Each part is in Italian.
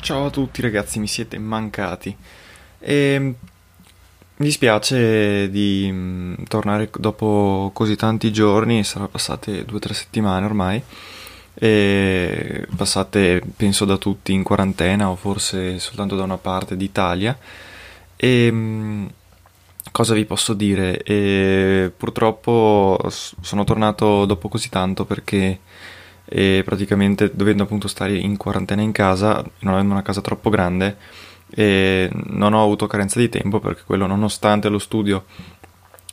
Ciao a tutti ragazzi, mi siete mancati e mi dispiace di tornare dopo così tanti giorni. Saranno passate 2-3 settimane ormai e passate penso da tutti in quarantena o forse soltanto da una parte d'Italia. E cosa vi posso dire? E purtroppo sono tornato dopo così tanto perché e praticamente dovendo appunto stare in quarantena in casa, non avendo una casa troppo grande, e non ho avuto carenza di tempo perché quello nonostante lo studio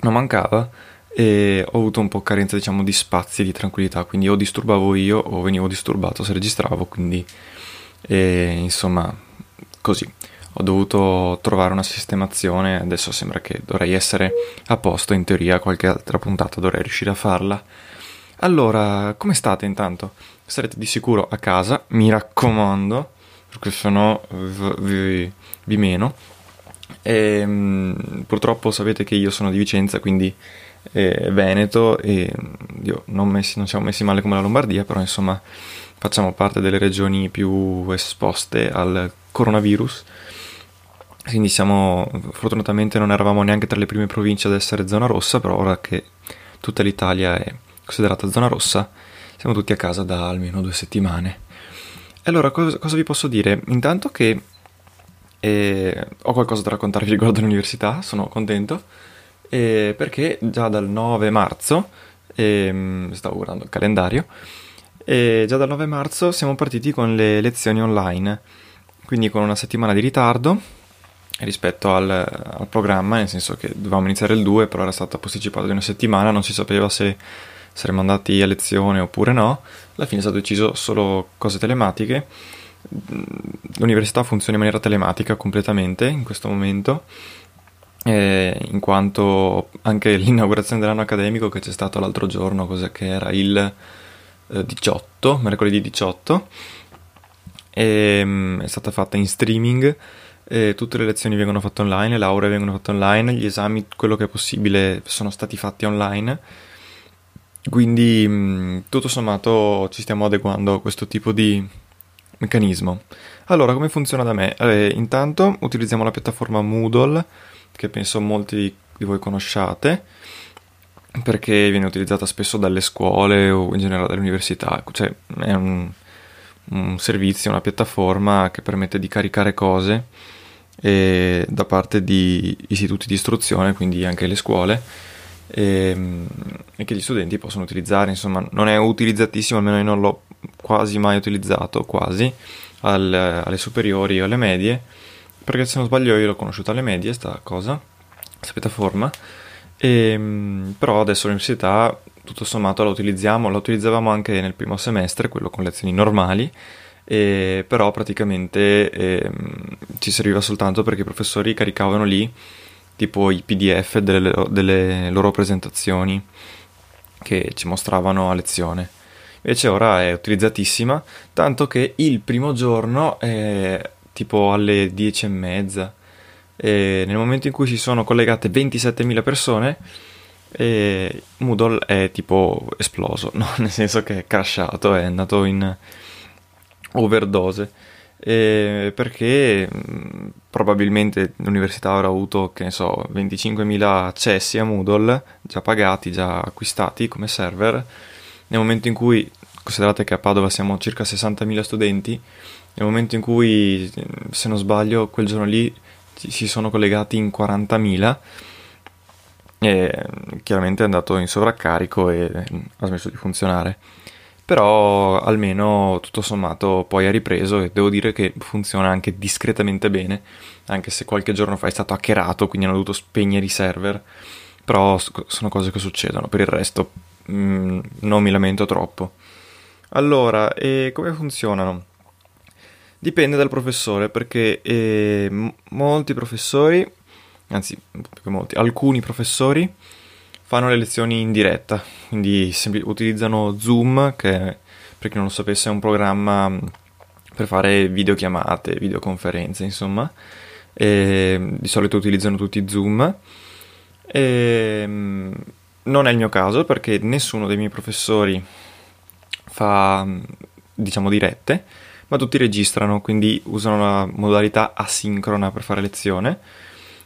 non mancava, e ho avuto un po' carenza diciamo di spazi, di tranquillità, quindi o disturbavo io o venivo disturbato se registravo, quindi insomma così ho dovuto trovare una sistemazione. Adesso sembra che dovrei essere a posto, in teoria qualche altra puntata dovrei riuscire a farla. Allora, come state intanto? Sarete di sicuro a casa, mi raccomando, perché sennò vi meno. E, purtroppo sapete che io sono di Vicenza, quindi Veneto, e io non siamo messi male come la Lombardia, però insomma facciamo parte delle regioni più esposte al coronavirus. Quindi siamo, fortunatamente non eravamo neanche tra le prime province ad essere zona rossa, però ora che tutta l'Italia è considerata zona rossa, siamo tutti a casa da almeno 2 settimane. Allora, cosa vi posso dire? Intanto che ho qualcosa da raccontarvi riguardo all'università, sono contento, perché già dal 9 marzo, stavo guardando il calendario, già dal 9 marzo siamo partiti con le lezioni online, quindi con una settimana di ritardo rispetto al programma, nel senso che dovevamo iniziare il 2, però era stata posticipata di una settimana, non si sapeva se saremmo andati a lezione oppure no. Alla fine è stato deciso solo cose telematiche. L'università funziona in maniera telematica completamente in questo momento, in quanto anche l'inaugurazione dell'anno accademico che c'è stato l'altro giorno, cosa che era il 18, mercoledì 18, è stata fatta in streaming. Tutte le lezioni vengono fatte online, le lauree vengono fatte online, gli esami, quello che è possibile, sono stati fatti online. Quindi tutto sommato ci stiamo adeguando a questo tipo di meccanismo. Allora, come funziona da me? Intanto utilizziamo la piattaforma Moodle, che penso molti di voi conosciate, perché viene utilizzata spesso dalle scuole o in generale dalle università. Cioè è un servizio, una piattaforma che permette di caricare cose da parte di istituti di istruzione, quindi anche le scuole, e che gli studenti possono utilizzare. Insomma, non è utilizzatissimo, almeno io non l'ho quasi mai utilizzato, quasi alle superiori o alle medie, perché se non sbaglio io l'ho conosciuta alle medie sta piattaforma, però adesso all'università tutto sommato la utilizzavamo anche nel primo semestre, quello con lezioni normali, però praticamente ci serviva soltanto perché i professori caricavano lì tipo i PDF delle loro presentazioni che ci mostravano a lezione. Invece ora è utilizzatissima, tanto che il primo giorno tipo alle 10:30, e nel momento in cui si sono collegate 27.000 persone, Moodle è tipo esploso, no? Nel senso che è crashato, è andato in overdose, perché probabilmente l'università avrà avuto, che ne so, 25.000 accessi a Moodle già pagati, già acquistati come server. Nel momento in cui, considerate che a Padova siamo circa 60.000 studenti, nel momento in cui, se non sbaglio, quel giorno lì si sono collegati in 40.000, e chiaramente è andato in sovraccarico e ha smesso di funzionare. Però almeno tutto sommato poi ha ripreso, e devo dire che funziona anche discretamente bene, anche se qualche giorno fa è stato hackerato, quindi hanno dovuto spegnere i server, però sono cose che succedono. Per il resto non mi lamento troppo. Allora, come funzionano? Dipende dal professore, perché molti professori, anzi alcuni professori fanno le lezioni in diretta, quindi utilizzano Zoom, che per chi non lo sapesse è un programma per fare videochiamate, videoconferenze, insomma, e di solito utilizzano tutti Zoom. Non è il mio caso, perché nessuno dei miei professori fa, diciamo, dirette, ma tutti registrano, quindi usano la modalità asincrona per fare lezione.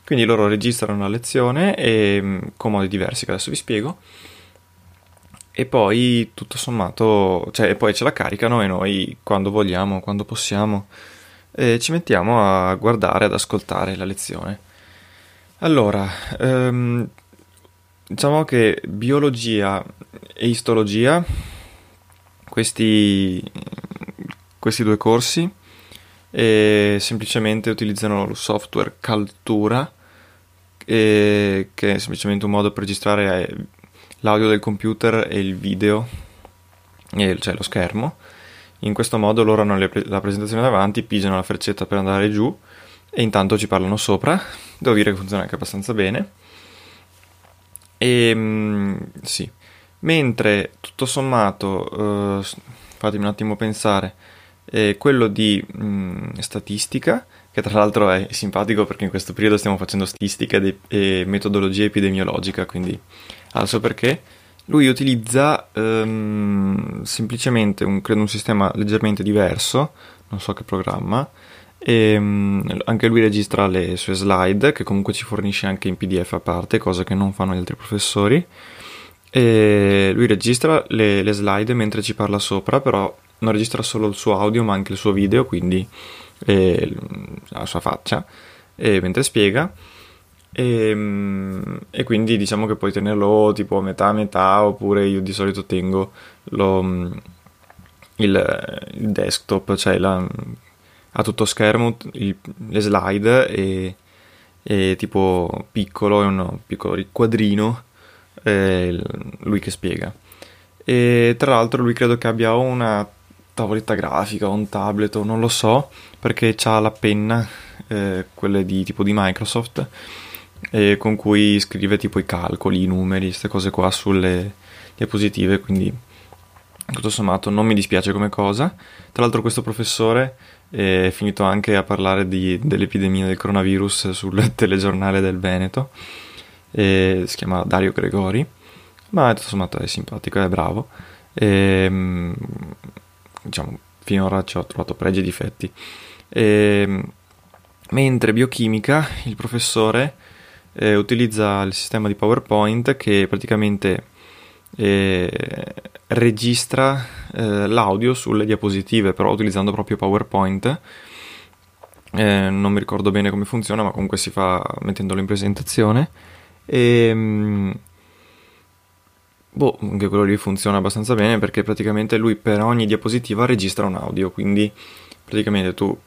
Quindi loro registrano la lezione, con modi diversi che adesso vi spiego, e poi tutto sommato, cioè, poi ce la caricano e noi, quando vogliamo, quando possiamo, ci mettiamo a guardare, ad ascoltare la lezione. Allora, diciamo che biologia e istologia, questi due corsi, semplicemente utilizzano lo software Kaltura, che è semplicemente un modo per registrare l'audio del computer e il video, cioè lo schermo. In questo modo loro hanno la presentazione davanti, pigiano la freccetta per andare giù e intanto ci parlano sopra. Devo dire che funziona anche abbastanza bene. Sì. Mentre tutto sommato, fatemi un attimo pensare, quello di statistica, che tra l'altro è simpatico perché in questo periodo stiamo facendo statistica e metodologia epidemiologica, quindi so perché lui utilizza semplicemente credo un sistema leggermente diverso, non so che programma, anche lui registra le sue slide, che comunque ci fornisce anche in PDF a parte, cosa che non fanno gli altri professori, e lui registra le slide mentre ci parla sopra, però non registra solo il suo audio ma anche il suo video, quindi la sua faccia, mentre spiega, e quindi diciamo che puoi tenerlo tipo a metà a metà, oppure io di solito tengo il desktop, cioè a tutto schermo le slide, e tipo piccolo, è un piccolo quadrino, lui che spiega. E tra l'altro lui credo che abbia una tavoletta grafica o un tablet, o non lo so, perché c'ha la penna, quelle di tipo di Microsoft, con cui scrive tipo i calcoli, i numeri, queste cose qua sulle diapositive, quindi tutto sommato non mi dispiace come cosa. Tra l'altro questo professore è finito anche a parlare dell'epidemia del coronavirus sul telegiornale del Veneto, si chiama Dario Gregori, ma tutto sommato è simpatico, è bravo, diciamo finora ci ho trovato pregi e difetti. Mentre biochimica il professore utilizza il sistema di PowerPoint, che praticamente registra l'audio sulle diapositive, però utilizzando proprio PowerPoint. Non mi ricordo bene come funziona, ma comunque si fa mettendolo in presentazione, anche quello lì funziona abbastanza bene, perché praticamente lui per ogni diapositiva registra un audio, quindi praticamente tu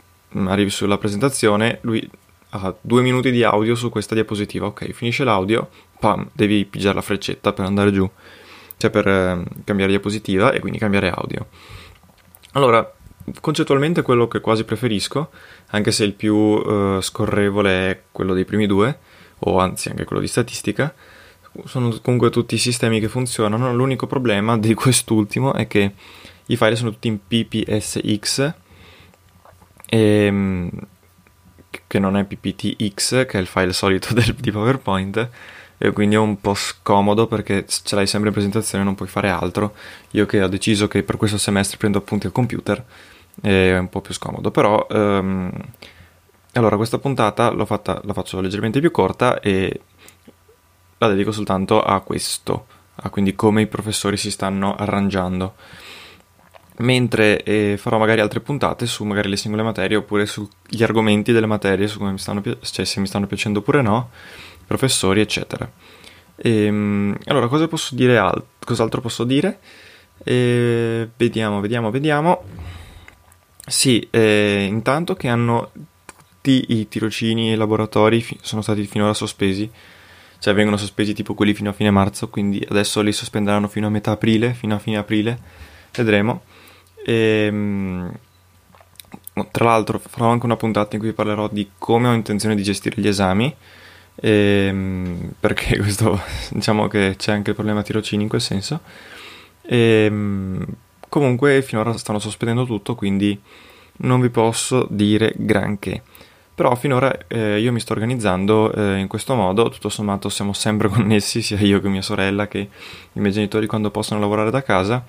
arrivi sulla presentazione, lui ha 2 minuti di audio su questa diapositiva, ok, finisce l'audio, pam, devi pigiare la freccetta per andare giù, cioè per cambiare diapositiva e quindi cambiare audio. Allora, concettualmente è quello che quasi preferisco, anche se il più scorrevole è quello dei primi due, o anzi anche quello di statistica. Sono comunque tutti sistemi che funzionano. L'unico problema di quest'ultimo è che i file sono tutti in PPTX, che non è PPTX, che è il file solito di PowerPoint, e quindi è un po' scomodo perché ce l'hai sempre in presentazione e non puoi fare altro. Io che ho deciso che per questo semestre prendo appunti al computer è un po' più scomodo, però allora questa puntata la faccio leggermente più corta e la dedico soltanto a questo, quindi come i professori si stanno arrangiando, mentre farò magari altre puntate su magari le singole materie oppure sugli argomenti delle materie, su come mi stanno se mi stanno piacendo oppure no, professori eccetera. Allora cosa posso dire cos'altro posso dire? Vediamo. Sì, intanto che hanno tutti i tirocini e laboratori sono stati finora sospesi, cioè vengono sospesi tipo quelli fino a fine marzo, quindi adesso li sospenderanno fino a metà aprile, fino a fine aprile, vedremo. Tra l'altro farò anche una puntata in cui parlerò di come ho intenzione di gestire gli esami, perché questo diciamo che c'è anche il problema tirocini in quel senso. Comunque finora stanno sospendendo tutto, quindi non vi posso dire granché, però finora io mi sto organizzando in questo modo. Tutto sommato siamo sempre connessi, sia io che mia sorella che i miei genitori quando possono lavorare da casa,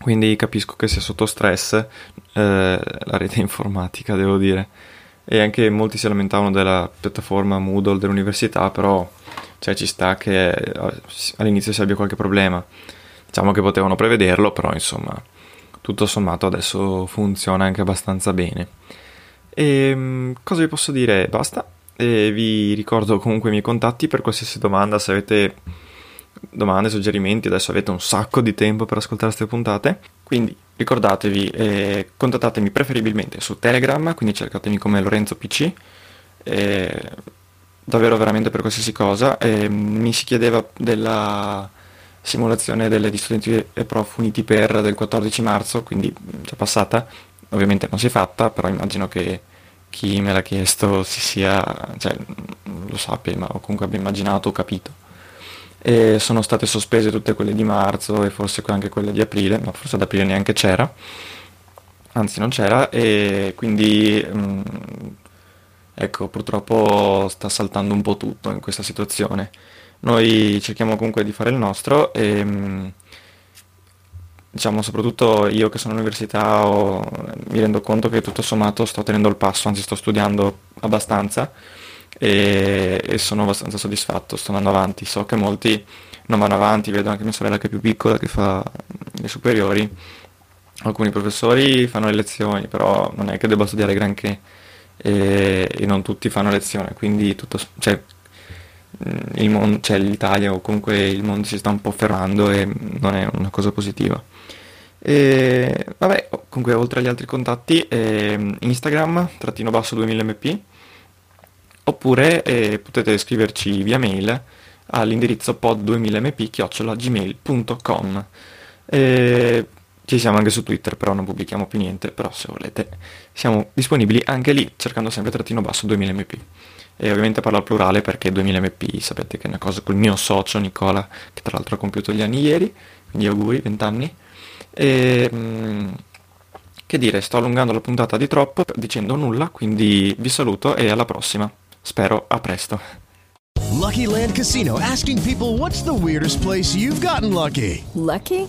quindi capisco che sia sotto stress la rete informatica, devo dire, e anche molti si lamentavano della piattaforma Moodle dell'università, però cioè, ci sta che all'inizio si abbia qualche problema. Diciamo che potevano prevederlo, però insomma, tutto sommato adesso funziona anche abbastanza bene. Cosa vi posso dire? Basta. Vi ricordo comunque i miei contatti per qualsiasi domanda, se avete domande, suggerimenti, adesso avete un sacco di tempo per ascoltare queste puntate. Quindi ricordatevi, contattatemi preferibilmente su Telegram, quindi cercatemi come Lorenzo PC. Davvero veramente per qualsiasi cosa. Mi si chiedeva della simulazione di studenti e prof uniti per del 14 marzo, quindi già passata, ovviamente non si è fatta, però immagino che chi me l'ha chiesto lo sappia, ma comunque abbia immaginato o capito. E sono state sospese tutte quelle di marzo e forse anche quelle di aprile, ma forse ad aprile neanche c'era, anzi non c'era, e quindi ecco, purtroppo sta saltando un po' tutto in questa situazione. Noi cerchiamo comunque di fare il nostro e diciamo soprattutto io che sono all'università mi rendo conto che tutto sommato sto tenendo il passo, anzi sto studiando abbastanza e sono abbastanza soddisfatto, sto andando avanti. So che molti non vanno avanti, vedo anche mia sorella che è più piccola che fa le superiori, alcuni professori fanno le lezioni, però non è che debba studiare granché e non tutti fanno lezione, quindi l'Italia o comunque il mondo si sta un po' fermando e non è una cosa positiva. Vabbè, comunque oltre agli altri contatti Instagram _2000mp, oppure potete scriverci via mail all'indirizzo pod2000mp@gmail.com. Ci siamo anche su Twitter, però non pubblichiamo più niente, però se volete siamo disponibili anche lì cercando sempre _2000mp. E ovviamente parlo al plurale perché 2000mp sapete che è una cosa col mio socio Nicola, che tra l'altro ha compiuto gli anni ieri, quindi auguri, 20 anni. Che dire, sto allungando la puntata di troppo dicendo nulla, quindi vi saluto e alla prossima, spero a presto. Lucky Land Casino asking people what's the weirdest place you've gotten lucky? Lucky?